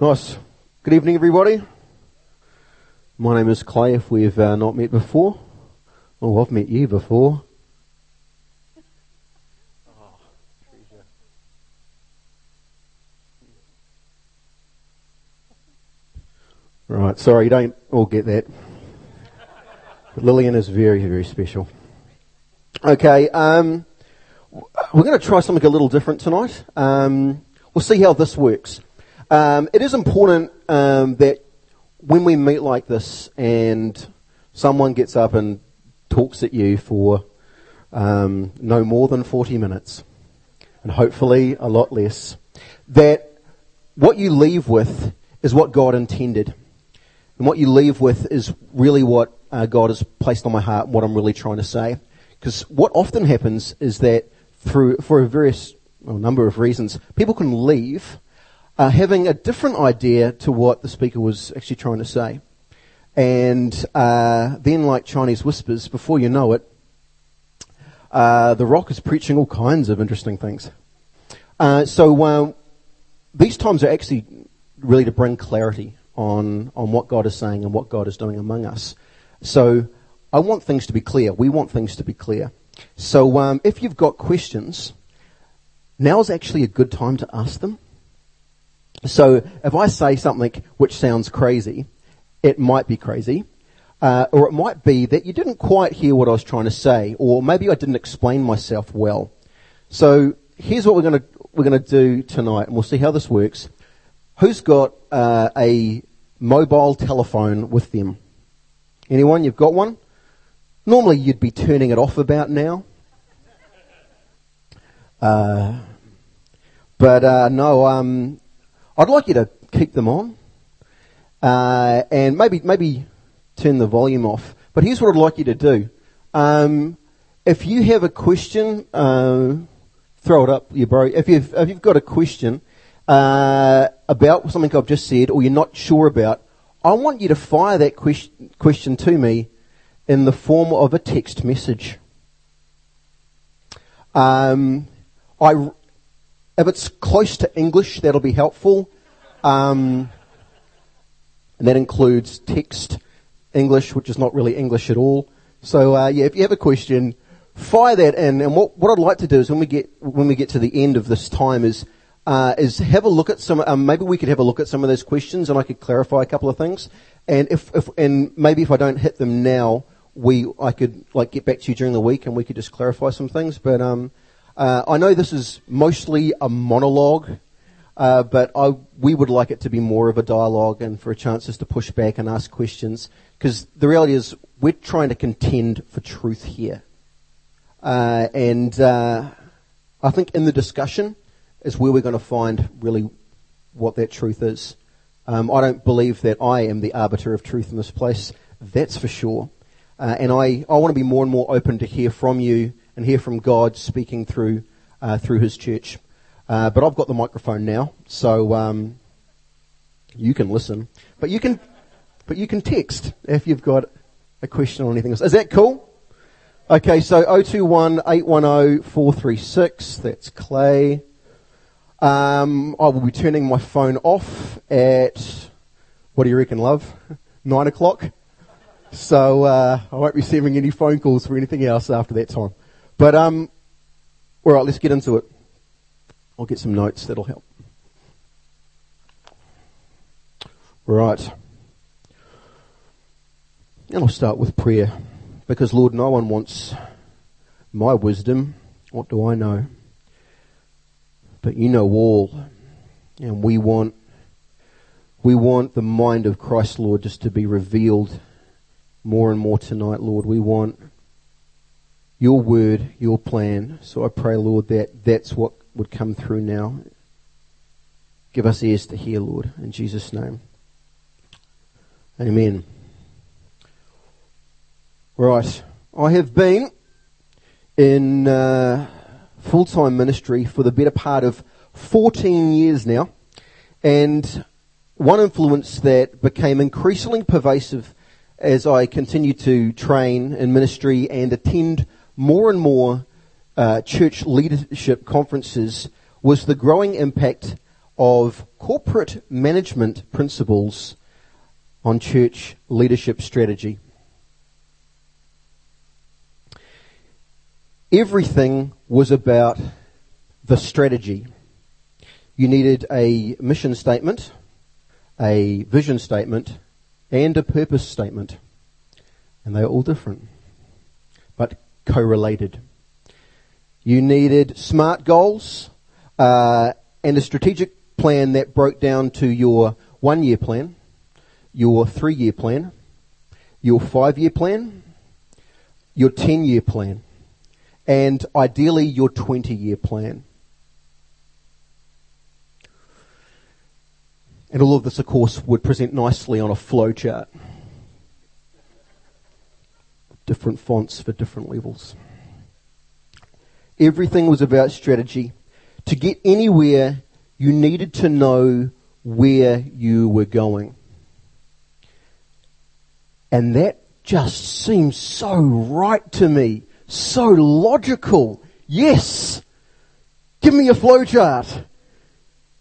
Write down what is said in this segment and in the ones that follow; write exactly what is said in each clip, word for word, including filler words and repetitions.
Nice. Good evening, everybody. My name is Clay, if we've uh, not met before. Oh, I've met you before. Oh, treasure. Right, sorry, you don't all get that. But Lillian is very, very special. Okay, um, we're going to try something a little different tonight. Um, we'll see how this works. Um, it is important um, that when we meet like this and someone gets up and talks at you for um, no more than forty minutes, and hopefully a lot less, that what you leave with is what God intended. And what you leave with is really what uh, God has placed on my heart and what I'm really trying to say. Because what often happens is that through for a various well, number of reasons, people can leave Uh, having a different idea to what the speaker was actually trying to say. And uh, then, like Chinese whispers, before you know it, uh, The Rock is preaching all kinds of interesting things. Uh, so uh, these times are actually really to bring clarity on, on what God is saying and what God is doing among us. So I want things to be clear. We want things to be clear. So um, if you've got questions, now is actually a good time to ask them. So if I say something which sounds crazy, it might be crazy, uh, or it might be that you didn't quite hear what I was trying to say, or maybe I didn't explain myself well. So here's what we're going to we're going to do tonight, and we'll see how this works. Who's got uh, a mobile telephone with them? Anyone? You've got one? Normally you'd be turning it off about now. Uh, but uh, no, um. I'd like you to keep them on, uh, and maybe maybe turn the volume off. But here's what I'd like you to do. Um, if you have a question, uh, throw it up, you bro. If you've, if you've got a question uh, about something I've just said or you're not sure about, I want you to fire that question, question to me in the form of a text message. Um, I... If it's close to English, that'll be helpful. Um, and that includes text English, which is not really English at all. So, uh, yeah, if you have a question, fire that in. And what, what I'd like to do is when we get, when we get to the end of this time is, uh, is have a look at some, um, maybe we could have a look at some of those questions and I could clarify a couple of things. And if, if, and maybe if I don't hit them now, we, I could like get back to you during the week and we could just clarify some things. But, um, Uh, I know this is mostly a monologue, uh, but I, we would like it to be more of a dialogue and for a chance just to push back and ask questions. Because the reality is we're trying to contend for truth here. Uh, and uh, I think in the discussion is where we're going to find really what that truth is. Um, I don't believe that I am the arbiter of truth in this place. That's for sure. Uh, and I, I want to be more and more open to hear from you and hear from God speaking through uh, through his church. Uh, but I've got the microphone now, so um, you can listen. But you can but you can text if you've got a question or anything else. Is that cool? Okay, so oh two one, eight one oh, four three six, that's Clay. Um, I will be turning my phone off at, what do you reckon, love? Nine o'clock? So uh, I won't be receiving any phone calls for anything else after that time. But, um, all right, let's get into it. I'll get some notes, that'll help. Right. And I'll start with prayer. Because, Lord, no one wants my wisdom. What do I know? But you know all. And we want, we want the mind of Christ, Lord, just to be revealed more and more tonight, Lord. We want your word, your plan. So I pray, Lord, that that's what would come through now. Give us ears to hear, Lord, in Jesus' name. Amen. Right. I have been in uh, full-time ministry for the better part of fourteen years now. And one influence that became increasingly pervasive as I continued to train in ministry and attend more and more uh, church leadership conferences was the growing impact of corporate management principles on church leadership strategy. Everything was about the strategy. You needed a mission statement, a vision statement, and a purpose statement. And they are all different, but correlated. You needed SMART goals, uh, and a strategic plan that broke down to your one-year plan, your three-year plan, your five-year plan, your ten-year plan, and ideally your twenty-year plan. And all of this, of course, would present nicely on a flow chart. Different fonts for different levels. Everything was about strategy. To get anywhere, you needed to know where you were going. And that just seems so right to me. So logical. Yes. Give me a flow chart.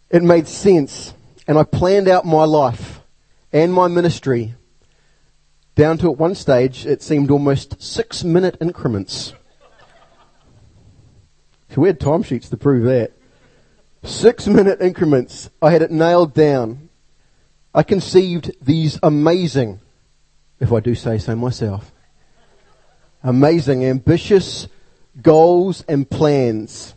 It made sense. And I planned out my life and my ministry down to, at one stage, it seemed almost six-minute increments. So we had timesheets to prove that. Six-minute increments. I had it nailed down. I conceived these amazing, if I do say so myself, amazing, ambitious goals and plans.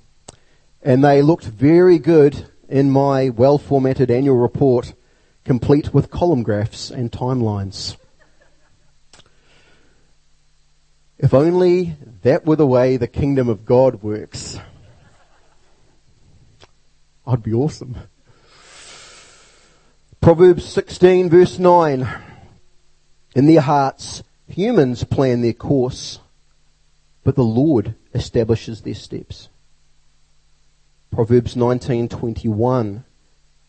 And they looked very good in my well-formatted annual report, complete with column graphs and timelines. If only that were the way the kingdom of God works. I'd be awesome. Proverbs sixteen verse nine. In their hearts, humans plan their course, but the Lord establishes their steps. Proverbs nineteen twenty-one.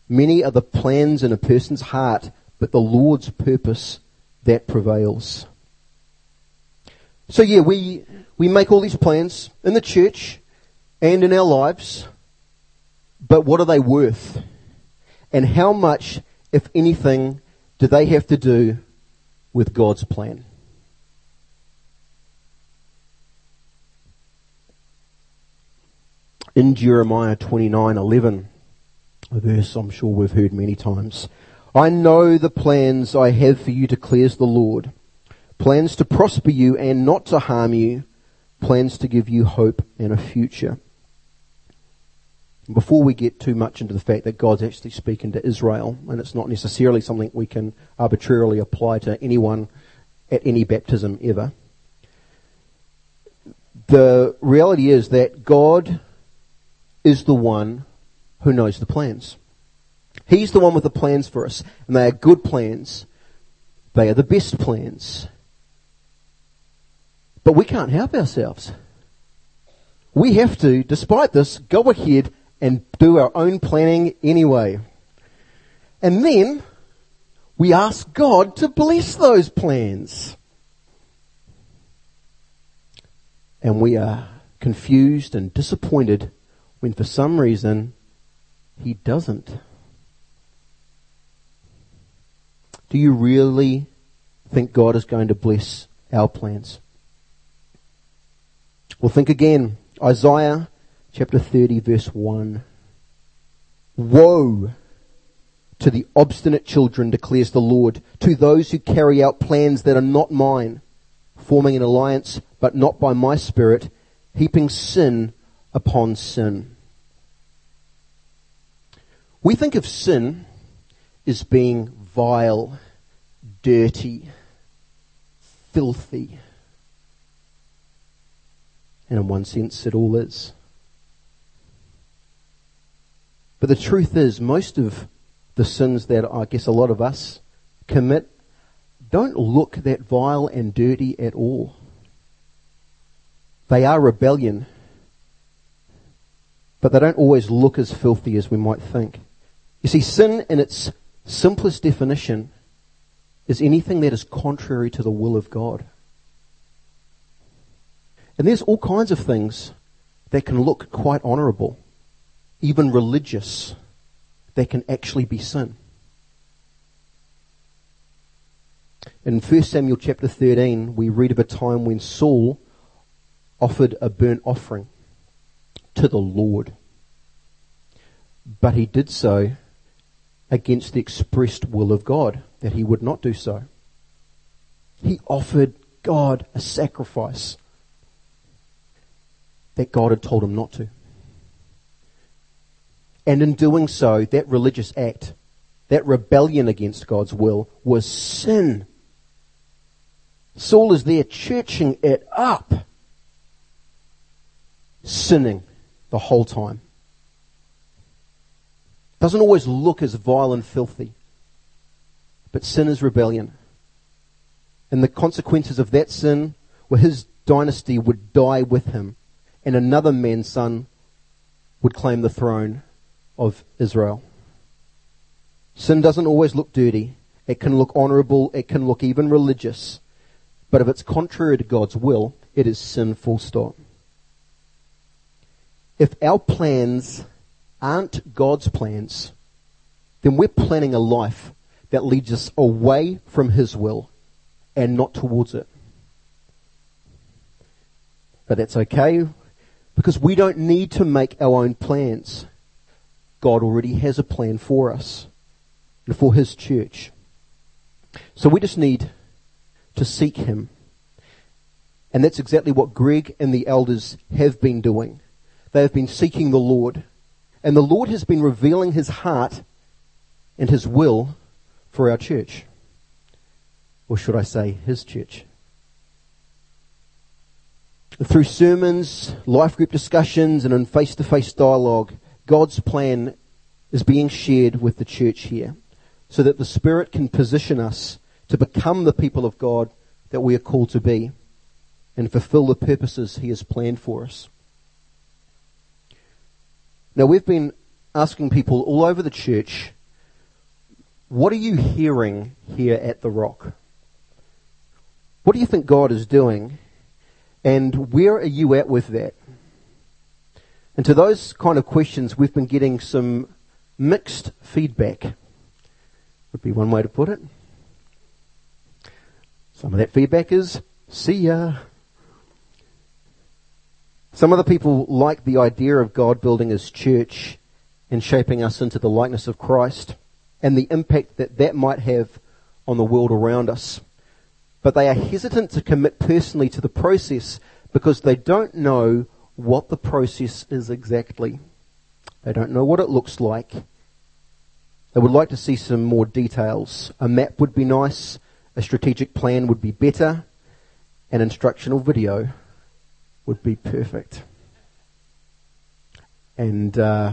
Many are the plans in a person's heart, but the Lord's purpose, that prevails. So yeah, we, we make all these plans in the church and in our lives, but what are they worth? And how much, if anything, do they have to do with God's plan? In Jeremiah twenty-nine eleven, a verse I'm sure we've heard many times, I know the plans I have for you, declares the Lord. Plans to prosper you and not to harm you. Plans to give you hope and a future. Before we get too much into the fact that God's actually speaking to Israel, and it's not necessarily something we can arbitrarily apply to anyone at any baptism ever, the reality is that God is the one who knows the plans. He's the one with the plans for us, and they are good plans. They are the best plans. But we can't help ourselves. We have to, despite this, go ahead and do our own planning anyway. And then we ask God to bless those plans. And we are confused and disappointed when for some reason He doesn't. Do you really think God is going to bless our plans? Well, think again. Isaiah chapter thirty verse one. Woe to the obstinate children, declares the Lord, to those who carry out plans that are not mine, forming an alliance but not by my spirit, heaping sin upon sin. We think of sin as being vile, dirty, filthy. And in one sense it all is. But the truth is, most of the sins that I guess a lot of us commit don't look that vile and dirty at all. They are rebellion, but they don't always look as filthy as we might think. You see, sin in its simplest definition is anything that is contrary to the will of God. And there's all kinds of things that can look quite honourable, even religious, there can actually be sin. In First Samuel chapter thirteen, we read of a time when Saul offered a burnt offering to the Lord. But he did so against the expressed will of God, that he would not do so. He offered God a sacrifice that God had told him not to. And in doing so, that religious act, that rebellion against God's will, was sin. Saul is there churching it up, sinning the whole time. Doesn't always look as vile and filthy, but sin is rebellion. And the consequences of that sin were his dynasty would die with him, and another man's son would claim the throne of Israel. Sin doesn't always look dirty. It can look honorable. It can look even religious. But if it's contrary to God's will, it is sin, full stop. If our plans aren't God's plans, then we're planning a life that leads us away from His will and not towards it. But that's okay, because we don't need to make our own plans. God already has a plan for us and for His church. So we just need to seek Him. And that's exactly what Greg and the elders have been doing. They have been seeking the Lord. And the Lord has been revealing His heart and His will for our church. Or should I say, His church. Through sermons, life group discussions, and in face-to-face dialogue, God's plan is being shared with the church here, so that the Spirit can position us to become the people of God that we are called to be and fulfill the purposes He has planned for us. Now, we've been asking people all over the church, what are you hearing here at The Rock? What do you think God is doing? And where are you at with that? And to those kind of questions, we've been getting some mixed feedback, would be one way to put it. Some of that feedback is, see ya. Some other people like the idea of God building His church and shaping us into the likeness of Christ and the impact that that might have on the world around us. But they are hesitant to commit personally to the process because they don't know what the process is exactly. They don't know what it looks like. They would like to see some more details. A map would be nice, a strategic plan would be better, an instructional video would be perfect. And uh,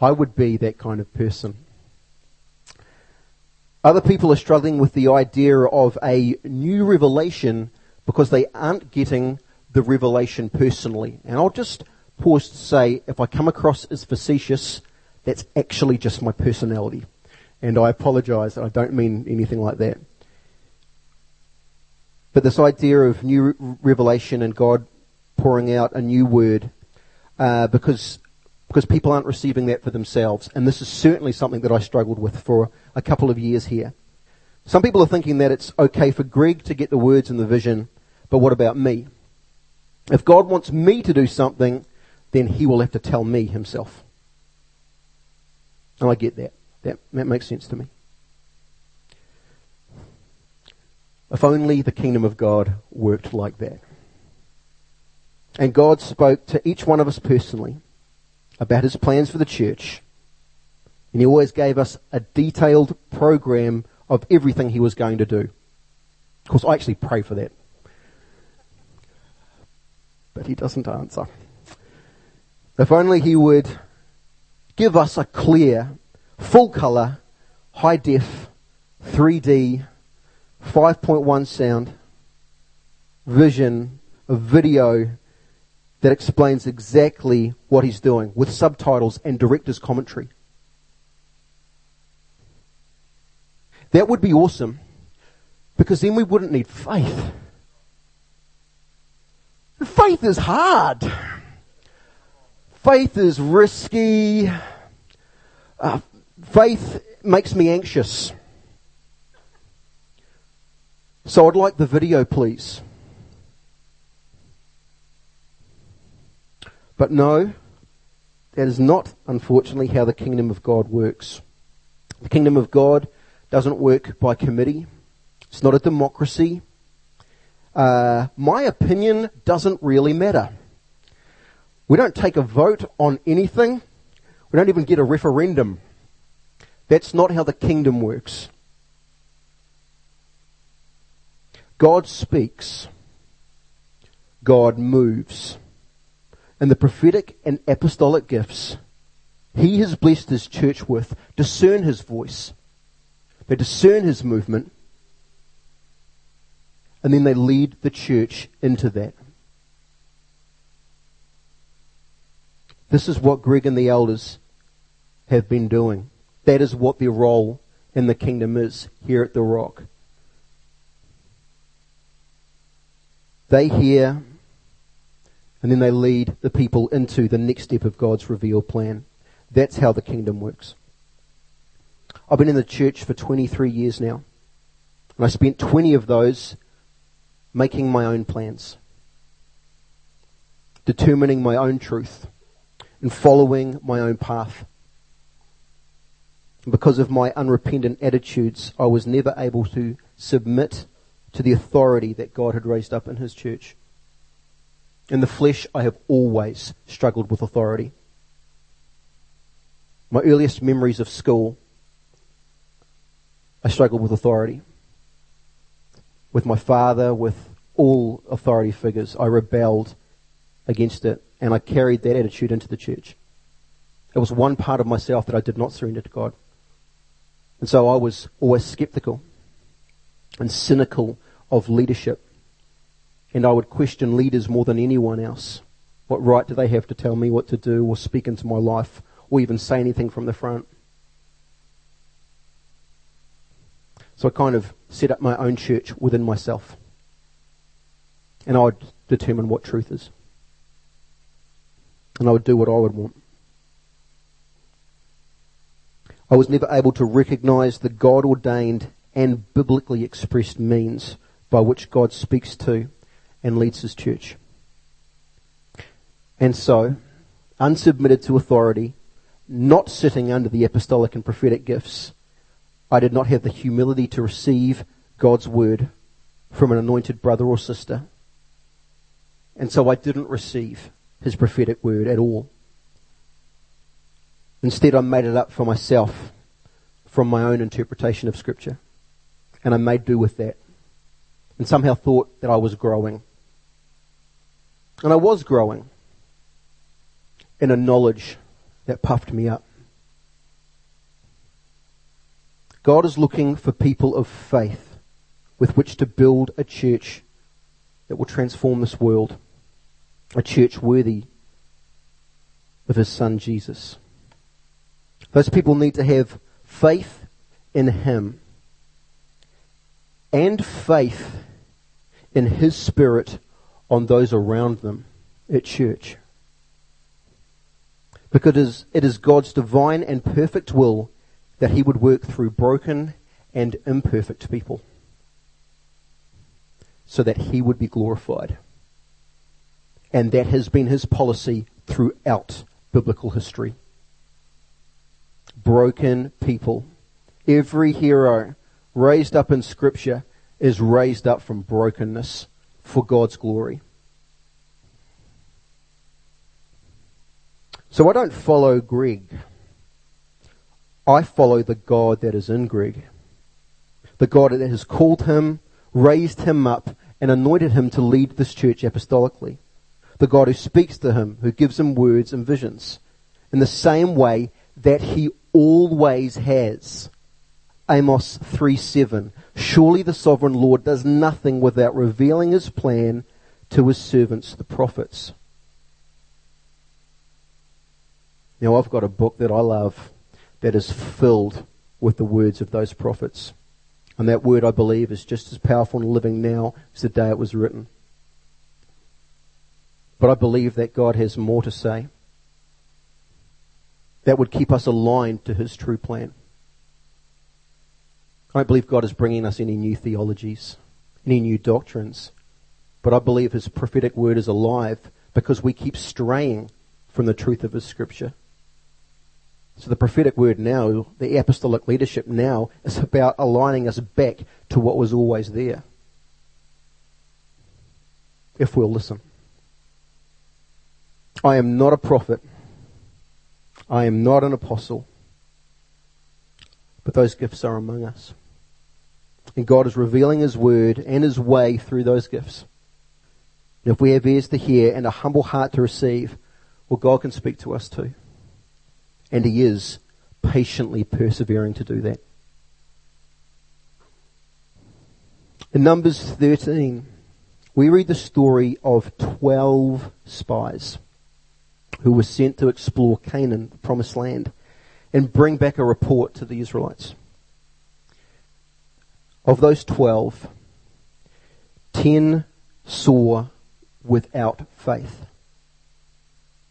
I would be that kind of person. Other people are struggling with the idea of a new revelation because they aren't getting the revelation personally. And I'll just pause to say, if I come across as facetious, that's actually just my personality. And I apologize, I don't mean anything like that. But this idea of new revelation and God pouring out a new word, uh, because because people aren't receiving that for themselves. And this is certainly something that I struggled with for a couple of years here. Some people are thinking that it's okay for Greg to get the words and the vision, but what about me? If God wants me to do something, then He will have to tell me Himself. And I get that. That, that makes sense to me. If only the kingdom of God worked like that. And God spoke to each one of us personally about His plans for the church. And He always gave us a detailed program of everything He was going to do. Of course, I actually pray for that. But He doesn't answer. If only He would give us a clear, full colour, high def, three D, five point one sound, vision, a video that explains exactly what He's doing with subtitles and director's commentary. That would be awesome, because then we wouldn't need faith. Faith is hard. Faith is risky. Uh, Faith makes me anxious. So I'd like the video, please. But no, that is not, unfortunately, how the kingdom of God works. The kingdom of God doesn't work by committee. It's not a democracy. Uh, my opinion doesn't really matter. We don't take a vote on anything. We don't even get a referendum. That's not how the kingdom works. God speaks. God moves. And the prophetic and apostolic gifts He has blessed His church with discern His voice. They discern His movement. And then they lead the church into that. This is what Greg and the elders have been doing. That is what their role in the kingdom is here at The Rock. They hear, and then they lead the people into the next step of God's revealed plan. That's how the kingdom works. I've been in the church for twenty-three years now, and I spent twenty of those making my own plans, determining my own truth, and following my own path. And because of my unrepentant attitudes, I was never able to submit to the authority that God had raised up in His church. In the flesh, I have always struggled with authority. My earliest memories of school, I struggled with authority. With my father, with all authority figures, I rebelled against it, and I carried that attitude into the church. It was one part of myself that I did not surrender to God. And so I was always skeptical and cynical of leadership. And I would question leaders more than anyone else. What right do they have to tell me what to do or speak into my life or even say anything from the front? So I kind of set up my own church within myself. And I would determine what truth is. And I would do what I would want. I was never able to recognize the God-ordained and biblically expressed means by which God speaks to and leads His church. And so, unsubmitted to authority, not sitting under the apostolic and prophetic gifts, I did not have the humility to receive God's word from an anointed brother or sister. And so I didn't receive His prophetic word at all. Instead, I made it up for myself from my own interpretation of Scripture. And I made do with that. And somehow thought that I was growing. And I was growing in a knowledge that puffed me up. God is looking for people of faith with which to build a church that will transform this world. A church worthy of His Son Jesus. Those people need to have faith in Him and faith in His Spirit on those around them at church. Because it is God's divine and perfect will that He would work through broken and imperfect people so that He would be glorified. And that has been His policy throughout biblical history. Broken people. Every hero raised up in Scripture is raised up from brokenness for God's glory. So I don't follow Greg. I follow the God that is in Greg. The God that has called him, raised him up, and anointed him to lead this church apostolically. The God who speaks to him, who gives him words and visions. In the same way that He always has. Amos three seven. Surely the sovereign Lord does nothing without revealing His plan to His servants, the prophets. Now I've got a book that I love that is filled with the words of those prophets. And that word, I believe, is just as powerful and living now as the day it was written. But I believe that God has more to say. that would keep us aligned to his true plan. I don't believe God is bringing us any new theologies, any new doctrines, but I believe his prophetic word is alive because we keep straying from the truth of his scripture. So the prophetic word now, the apostolic leadership now, is about aligning us back to what was always there. If we'll listen. I am not a prophet. I am not an apostle. But those gifts are among us. And God is revealing his word and his way through those gifts. And if we have ears to hear and a humble heart to receive, well, God can speak to us too. And he is patiently persevering to do that. In Numbers thirteen, we read the story of twelve spies who were sent to explore Canaan, the promised land, and bring back a report to the Israelites. Of those twelve, ten saw without faith.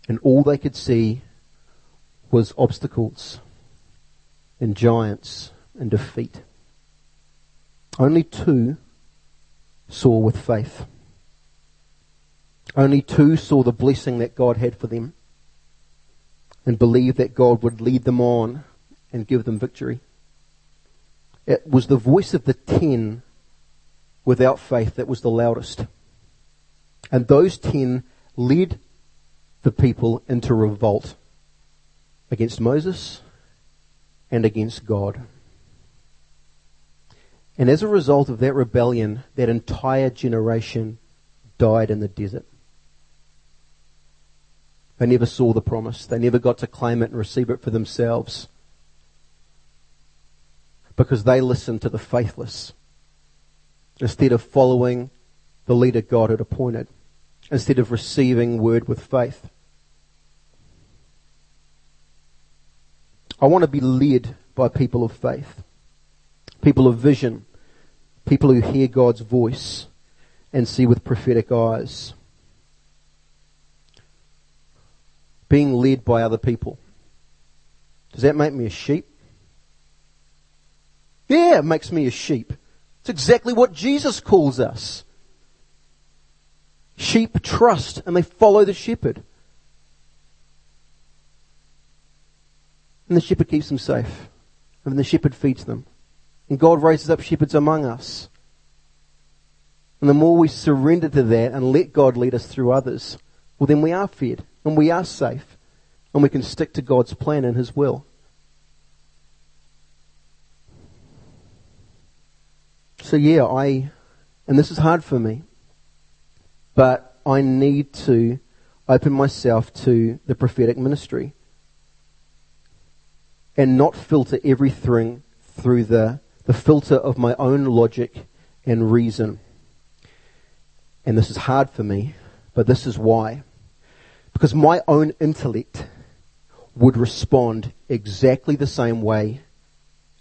And all they could see was obstacles and giants and defeat. Only two saw with faith. Only two saw the blessing that God had for them and believed that God would lead them on and give them victory. It was the voice of the ten without faith that was the loudest. And those ten led the people into revolt against Moses and against God. And as a result of that rebellion, that entire generation died in the desert. They never saw the promise. They never got to claim it and receive it for themselves. Because they listened to the faithless instead of following the leader God had appointed, instead of receiving word with faith. I want to be led by people of faith, people of vision, people who hear God's voice and see with prophetic eyes. Being led by other people. Does that make me a sheep? Yeah, it makes me a sheep. It's exactly what Jesus calls us. Sheep trust and they follow the shepherd. And the shepherd keeps them safe. And the shepherd feeds them. And God raises up shepherds among us. And the more we surrender to that and let God lead us through others, well, then we are fed and we are safe and we can stick to God's plan and his will. So yeah, I, and this is hard for me, but I need to open myself to the prophetic ministry and not filter everything through the, the filter of my own logic and reason. And this is hard for me, but this is why. Because my own intellect would respond exactly the same way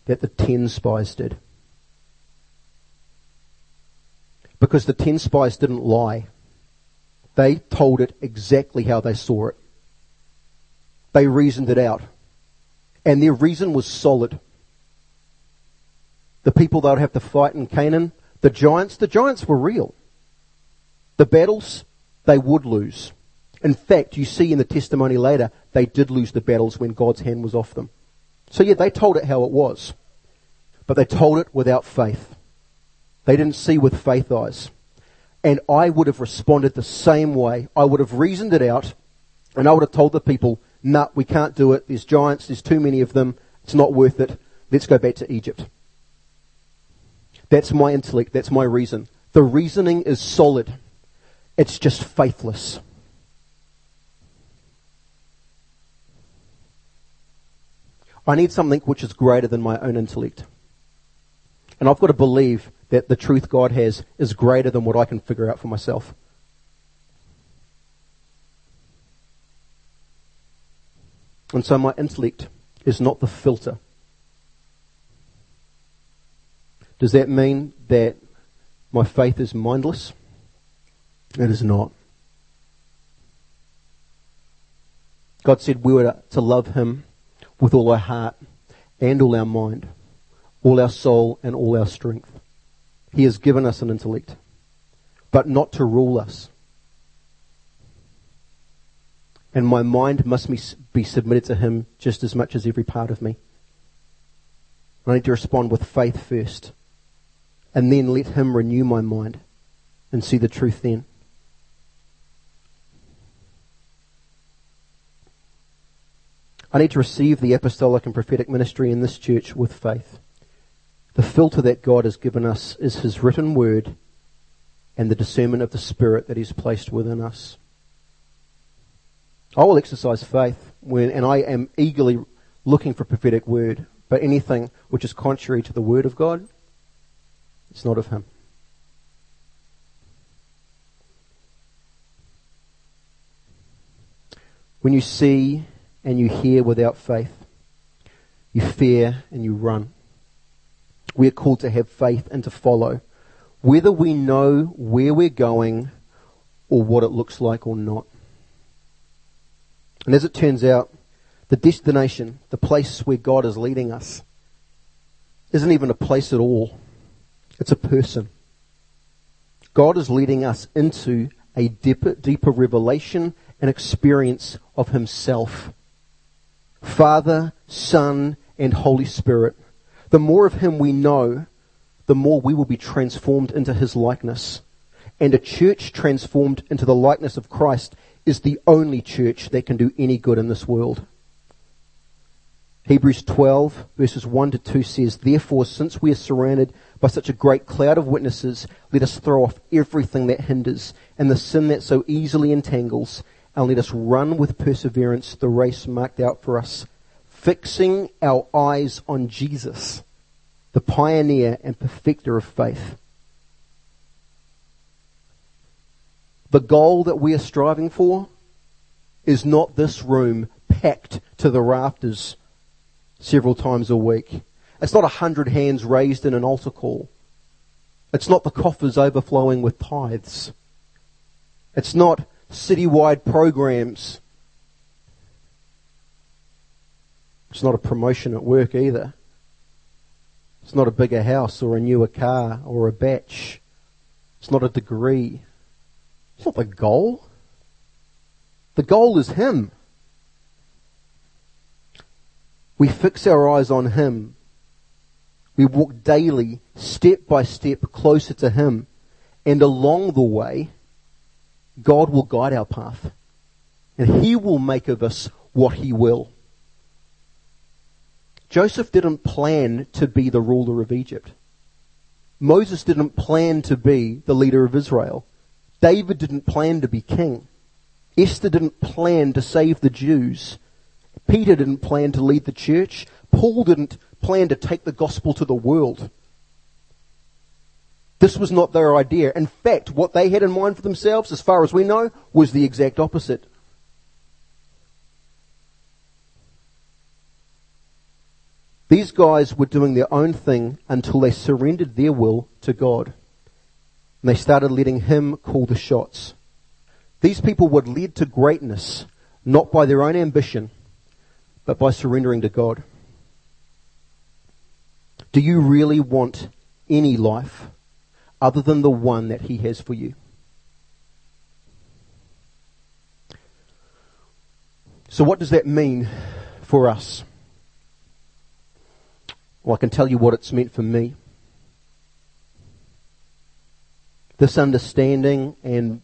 that the ten spies did. Because the ten spies didn't lie. They told it exactly how they saw it. They reasoned it out. And their reason was solid. The people they would have to fight in Canaan, the giants, the giants were real. The battles, they would lose. In fact, you see in the testimony later, they did lose the battles when God's hand was off them. So yeah, they told it how it was. But they told it without faith. They didn't see with faith eyes. And I would have responded the same way. I would have reasoned it out, and I would have told the people, nah, we can't do it. There's giants. There's too many of them. It's not worth it. Let's go back to Egypt. That's my intellect. That's my reason. The reasoning is solid. It's just faithless. I need something which is greater than my own intellect. And I've got to believe that the truth God has is greater than what I can figure out for myself. And so my intellect is not the filter. Does that mean that my faith is mindless? It is not. God said we were to love him with all our heart and all our mind, all our soul and all our strength. He has given us an intellect, but not to rule us. And my mind must be submitted to him just as much as every part of me. I need to respond with faith first, and then let him renew my mind and see the truth then. I need to receive the apostolic and prophetic ministry in this church with faith. The filter that God has given us is his written word and the discernment of the Spirit that he's placed within us. I will exercise faith when, and I am eagerly looking for prophetic word, but anything which is contrary to the word of God, it's not of him. When you see and you hear without faith, you fear and you run. We are called to have faith and to follow, whether we know where we're going or what it looks like or not. And as it turns out, the destination, the place where God is leading us, isn't even a place at all. It's a person. God is leading us into a deeper, deeper revelation and experience of himself. Father, Son, and Holy Spirit. The more of him we know, the more we will be transformed into his likeness. And a church transformed into the likeness of Christ is the only church that can do any good in this world. Hebrews twelve, verses one to two says, "Therefore, since we are surrounded by such a great cloud of witnesses, let us throw off everything that hinders and the sin that so easily entangles, and let us run with perseverance the race marked out for us, fixing our eyes on Jesus, the pioneer and perfecter of faith." The goal that we are striving for is not this room packed to the rafters several times a week. It's not a hundred hands raised in an altar call. It's not the coffers overflowing with tithes. It's not citywide programs. It's not a promotion at work either. It's not a bigger house or a newer car or a batch. It's not a degree. It's not the goal. The goal is him. We fix our eyes on him. We walk daily, step by step, closer to him. And along the way, God will guide our path. And he will make of us what he will. Joseph didn't plan to be the ruler of Egypt. Moses didn't plan to be the leader of Israel. David didn't plan to be king. Esther didn't plan to save the Jews. Peter didn't plan to lead the church. Paul didn't plan to take the gospel to the world. This was not their idea. In fact, what they had in mind for themselves, as far as we know, was the exact opposite. These guys were doing their own thing until they surrendered their will to God. And they started letting him call the shots. These people were led to greatness, not by their own ambition, but by surrendering to God. Do you really want any life other than the one that he has for you? So what does that mean for us? Well, I can tell you what it's meant for me. This understanding and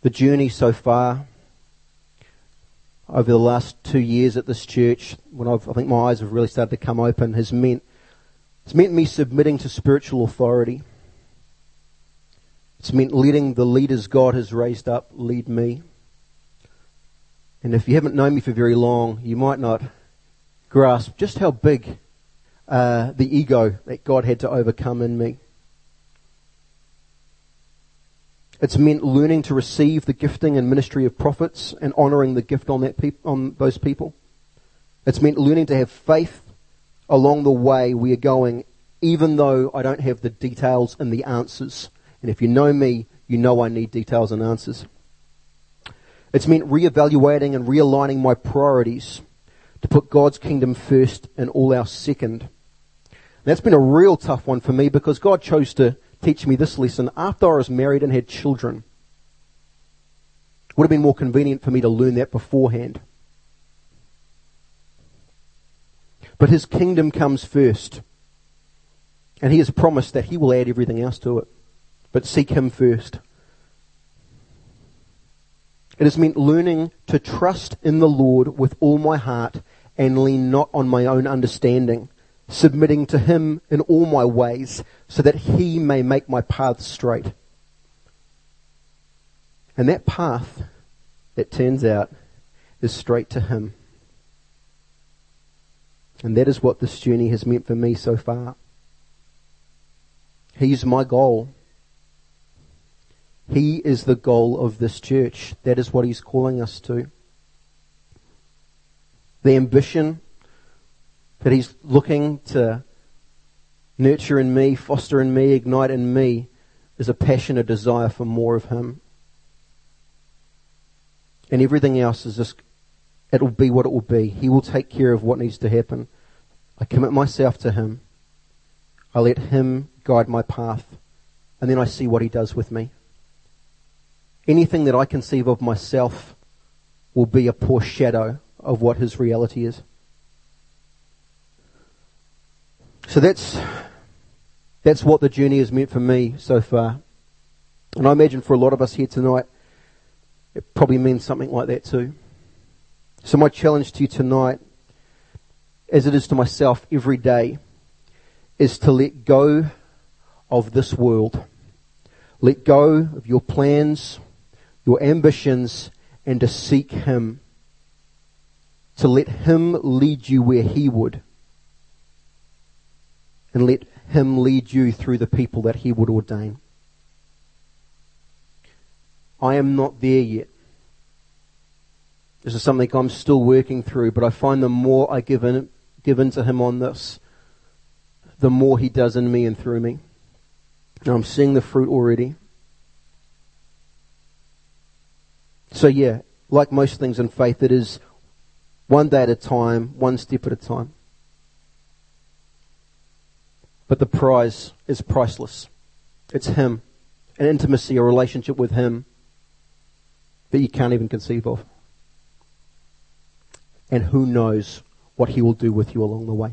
the journey so far over the last two years at this church, when I've, I think my eyes have really started to come open, has meant, it's meant me submitting to spiritual authority. It's meant letting the leaders God has raised up lead me. And if you haven't known me for very long, you might not grasp just how big uh, the ego that God had to overcome in me. It's meant learning to receive the gifting and ministry of prophets and honouring the gift on that peop- on those people. It's meant learning to have faith along the way we are going, even though I don't have the details and the answers. And if you know me, you know I need details and answers. It's meant re-evaluating and realigning my priorities to put God's kingdom first and all else second. And that's been a real tough one for me, because God chose to teach me this lesson after I was married and had children. Would have been more convenient for me to learn that beforehand. But his kingdom comes first. And he has promised that he will add everything else to it. But seek him first. It has meant learning to trust in the Lord with all my heart and lean not on my own understanding, submitting to him in all my ways so that he may make my path straight. And that path, it turns out, is straight to him. And that is what this journey has meant for me so far. He's my goal. He is the goal of this church. That is what he's calling us to. The ambition that he's looking to nurture in me, foster in me, ignite in me, is a passionate desire for more of him. And everything else is just, it will be what it will be. He will take care of what needs to happen. I commit myself to him. I let him guide my path. And then I see what he does with me. Anything that I conceive of myself will be a poor shadow of what his reality is. So that's that's what the journey has meant for me so far. And I imagine for a lot of us here tonight, it probably means something like that too. So my challenge to you tonight, as it is to myself every day, is to let go of this world. Let go of your plans, your ambitions, and to seek him. To let him lead you where he would. And let him lead you through the people that he would ordain. I am not there yet. This is something I'm still working through, but I find the more I give in, give in to him on this, the more he does in me and through me. And I'm seeing the fruit already. So yeah, like most things in faith, it is one day at a time, one step at a time. But the prize is priceless. It's him. An intimacy, a relationship with him that you can't even conceive of. And who knows what he will do with you along the way.